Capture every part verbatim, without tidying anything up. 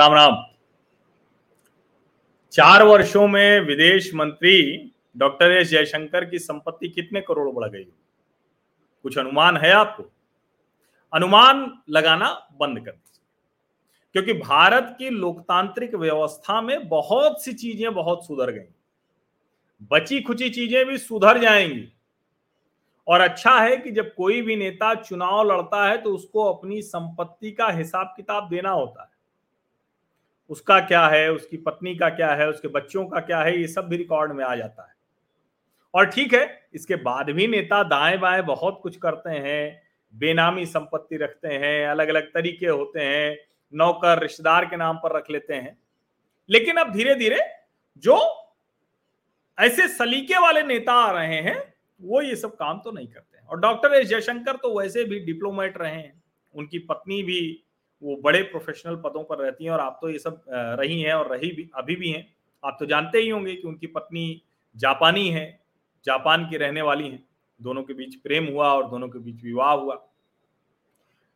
राम राम। चार वर्षों में विदेश मंत्री डॉक्टर एस जयशंकर की संपत्ति कितने करोड़ बढ़ गई? कुछ अनुमान है आपको? अनुमान लगाना बंद कर दीजिए, क्योंकि भारत की लोकतांत्रिक व्यवस्था में बहुत सी चीजें बहुत सुधर गई, बची खुची चीजें भी सुधर जाएंगी। और अच्छा है कि जब कोई भी नेता चुनाव लड़ता है तो उसको अपनी संपत्ति का हिसाब किताब देना होता है। उसका क्या है, उसकी पत्नी का क्या है, उसके बच्चों का क्या है, ये सब भी रिकॉर्ड में आ जाता है। और ठीक है, इसके बाद भी नेता दाएं बाएं बहुत कुछ करते हैं, बेनामी संपत्ति रखते हैं, अलग अलग तरीके होते हैं, नौकर रिश्तेदार के नाम पर रख लेते हैं। लेकिन अब धीरे धीरे जो ऐसे सलीके वाले नेता आ रहे हैं वो ये सब काम तो नहीं करते हैं। और डॉक्टर एस जयशंकर तो वैसे भी डिप्लोमेट रहे हैं, उनकी पत्नी भी वो बड़े प्रोफेशनल पदों पर रहती हैं, और आप तो ये सब रही हैं और रही भी अभी भी हैं। आप तो जानते ही होंगे कि उनकी पत्नी जापानी है, जापान की रहने वाली हैं। दोनों के बीच प्रेम हुआ और दोनों के बीच विवाह हुआ।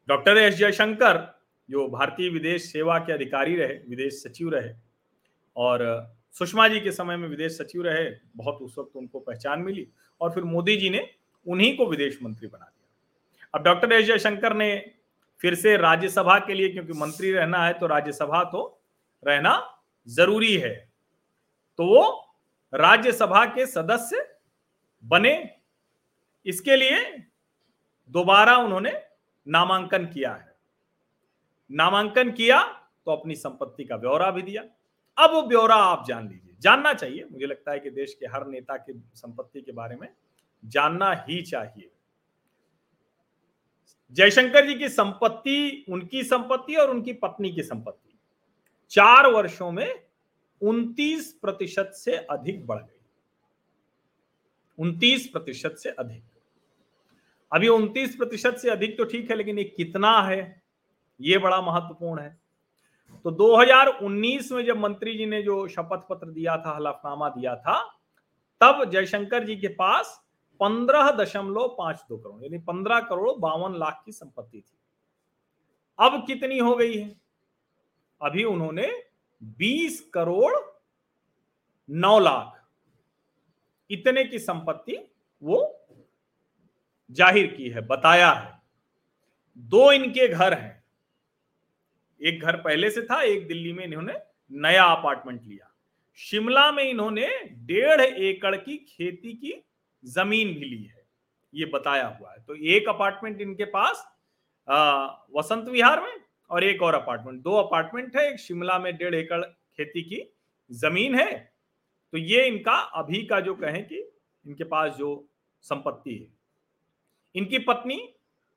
डॉक्टर एस जयशंकर जो भारतीय विदेश सेवा के अधिकारी रहे, विदेश सचिव रहे, और सुषमा जी के समय में विदेश सचिव रहे, बहुत उस वक्त उनको पहचान मिली, और फिर मोदी जी ने उन्हीं को विदेश मंत्री बना दिया। अब डॉक्टर एस जयशंकर ने फिर से राज्यसभा के लिए, क्योंकि मंत्री रहना है तो राज्यसभा तो रहना जरूरी है, तो वो राज्यसभा के सदस्य बने। इसके लिए दोबारा उन्होंने नामांकन किया है। नामांकन किया तो अपनी संपत्ति का ब्यौरा भी दिया। अब वो ब्यौरा आप जान लीजिए, जानना चाहिए। मुझे लगता है कि देश के हर नेता के संपत्ति के बारे में जानना ही चाहिए। जयशंकर जी की संपत्ति, उनकी संपत्ति और उनकी पत्नी की संपत्ति चार वर्षों में उनतीस प्रतिशत से अधिक बढ़ गई। उनतीस प्रतिशत से अधिक। अभी उनतीस प्रतिशत से अधिक तो ठीक है, लेकिन ये कितना है ये बड़ा महत्वपूर्ण है। तो दो हज़ार उन्नीस में जब मंत्री जी ने जो शपथ पत्र दिया था, हलफनामा दिया था, तब जयशंकर जी के पास पंद्रह दशमलव पांच दो करोड़ यानी पंद्रह करोड़ बावन लाख की संपत्ति थी। अब कितनी हो गई है? अभी उन्होंने बीस करोड़ नौ लाख इतने की संपत्ति वो जाहिर की है, बताया है। दो इनके घर हैं, एक घर पहले से था, एक दिल्ली में इन्होंने नया अपार्टमेंट लिया, शिमला में इन्होंने डेढ़ एकड़ की खेती की जमीन भी ली है, ये बताया हुआ है। तो एक अपार्टमेंट इनके पास आ, वसंत विहार में, और एक और अपार्टमेंट, दो अपार्टमेंट है। एक शिमला में डेढ़ एकड़ खेती की जमीन है। तो ये इनका अभी का जो कहें कि इनके पास जो संपत्ति है। इनकी पत्नी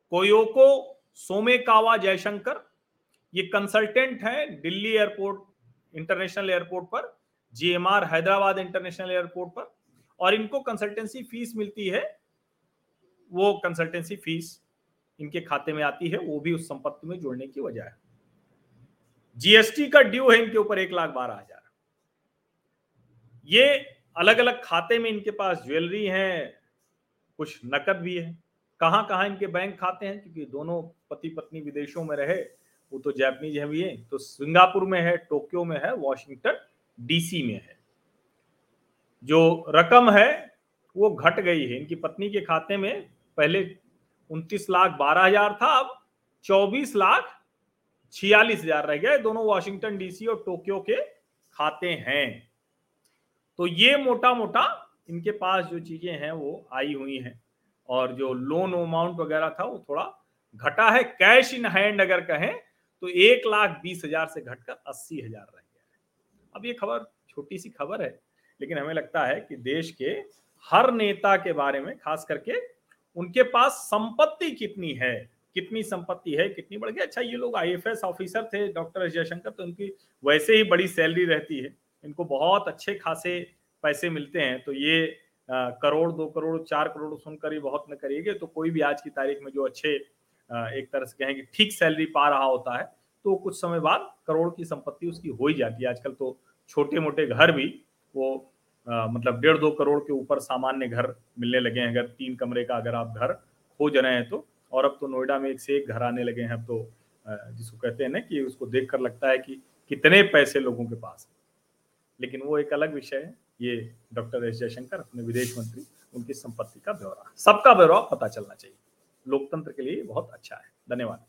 कोयोको सोमे कावा जयशंकर, ये कंसल्टेंट है दिल्ली एयरपोर्ट, इंटरनेशनल एयरपोर्ट पर, जीएमआर हैदराबाद इंटरनेशनल एयरपोर्ट पर, और इनको कंसल्टेंसी फीस मिलती है। वो कंसल्टेंसी फीस इनके खाते में आती है, वो भी उस संपत्ति में जोड़ने की वजह है। जीएसटी का ड्यू है इनके ऊपर एक लाख बारह हजार। ये अलग अलग खाते में इनके पास ज्वेलरी है, कुछ नकद भी है। कहाँ कहाँ इनके बैंक खाते हैं, क्योंकि दोनों पति पत्नी विदेशों में रहे, वो तो जैपनीज है भी है, तो सिंगापुर में है, टोक्यो में है, वॉशिंगटन डीसी में है। जो रकम है वो घट गई है। इनकी पत्नी के खाते में पहले उनतीस लाख बारह हजार था, अब चौबीस लाख छियालीस हजार रह गया। दोनों वॉशिंगटन डीसी और टोक्यो के खाते हैं। तो ये मोटा मोटा इनके पास जो चीजें हैं वो आई हुई हैं, और जो लोन अमाउंट वगैरह था वो थोड़ा घटा है। कैश इन हैंड अगर कहें तो एक लाख बीस हजार से घटकर अस्सी हजार रह गया है। अब ये खबर छोटी सी खबर है, लेकिन हमें लगता है कि देश के हर नेता के बारे में, खास करके उनके पास संपत्ति कितनी है, कितनी संपत्ति है, कितनी बढ़ गई। अच्छा, ये लोग आईएफएस ऑफिसर थे डॉक्टर एस जयशंकर, तो इनकी वैसे ही बड़ी सैलरी रहती है, इनको बहुत अच्छे खासे पैसे मिलते हैं। तो ये आ, करोड़ दो करोड़ चार करोड़ सुनकर ही बहुत न करिएगा। तो कोई भी आज की तारीख में जो अच्छे आ, एक तरह से कहें कि ठीक सैलरी पा रहा होता है तो कुछ समय बाद करोड़ की संपत्ति उसकी हो ही जाती है। आजकल तो छोटे मोटे घर भी वो आ, मतलब डेढ़ दो करोड़ के ऊपर सामान्य घर मिलने लगे हैं। अगर तीन कमरे का अगर आप घर हो जा रहे हैं तो, और अब तो नोएडा में एक से एक घर आने लगे हैं। अब तो आ, जिसको कहते हैं ना कि उसको देखकर लगता है कि कितने पैसे लोगों के पास है, लेकिन वो एक अलग विषय है। ये डॉक्टर एस जयशंकर अपने विदेश मंत्री, उनकी संपत्ति का ब्यौरा, सबका ब्यौरा पता चलना चाहिए, लोकतंत्र के लिए बहुत अच्छा है। धन्यवाद।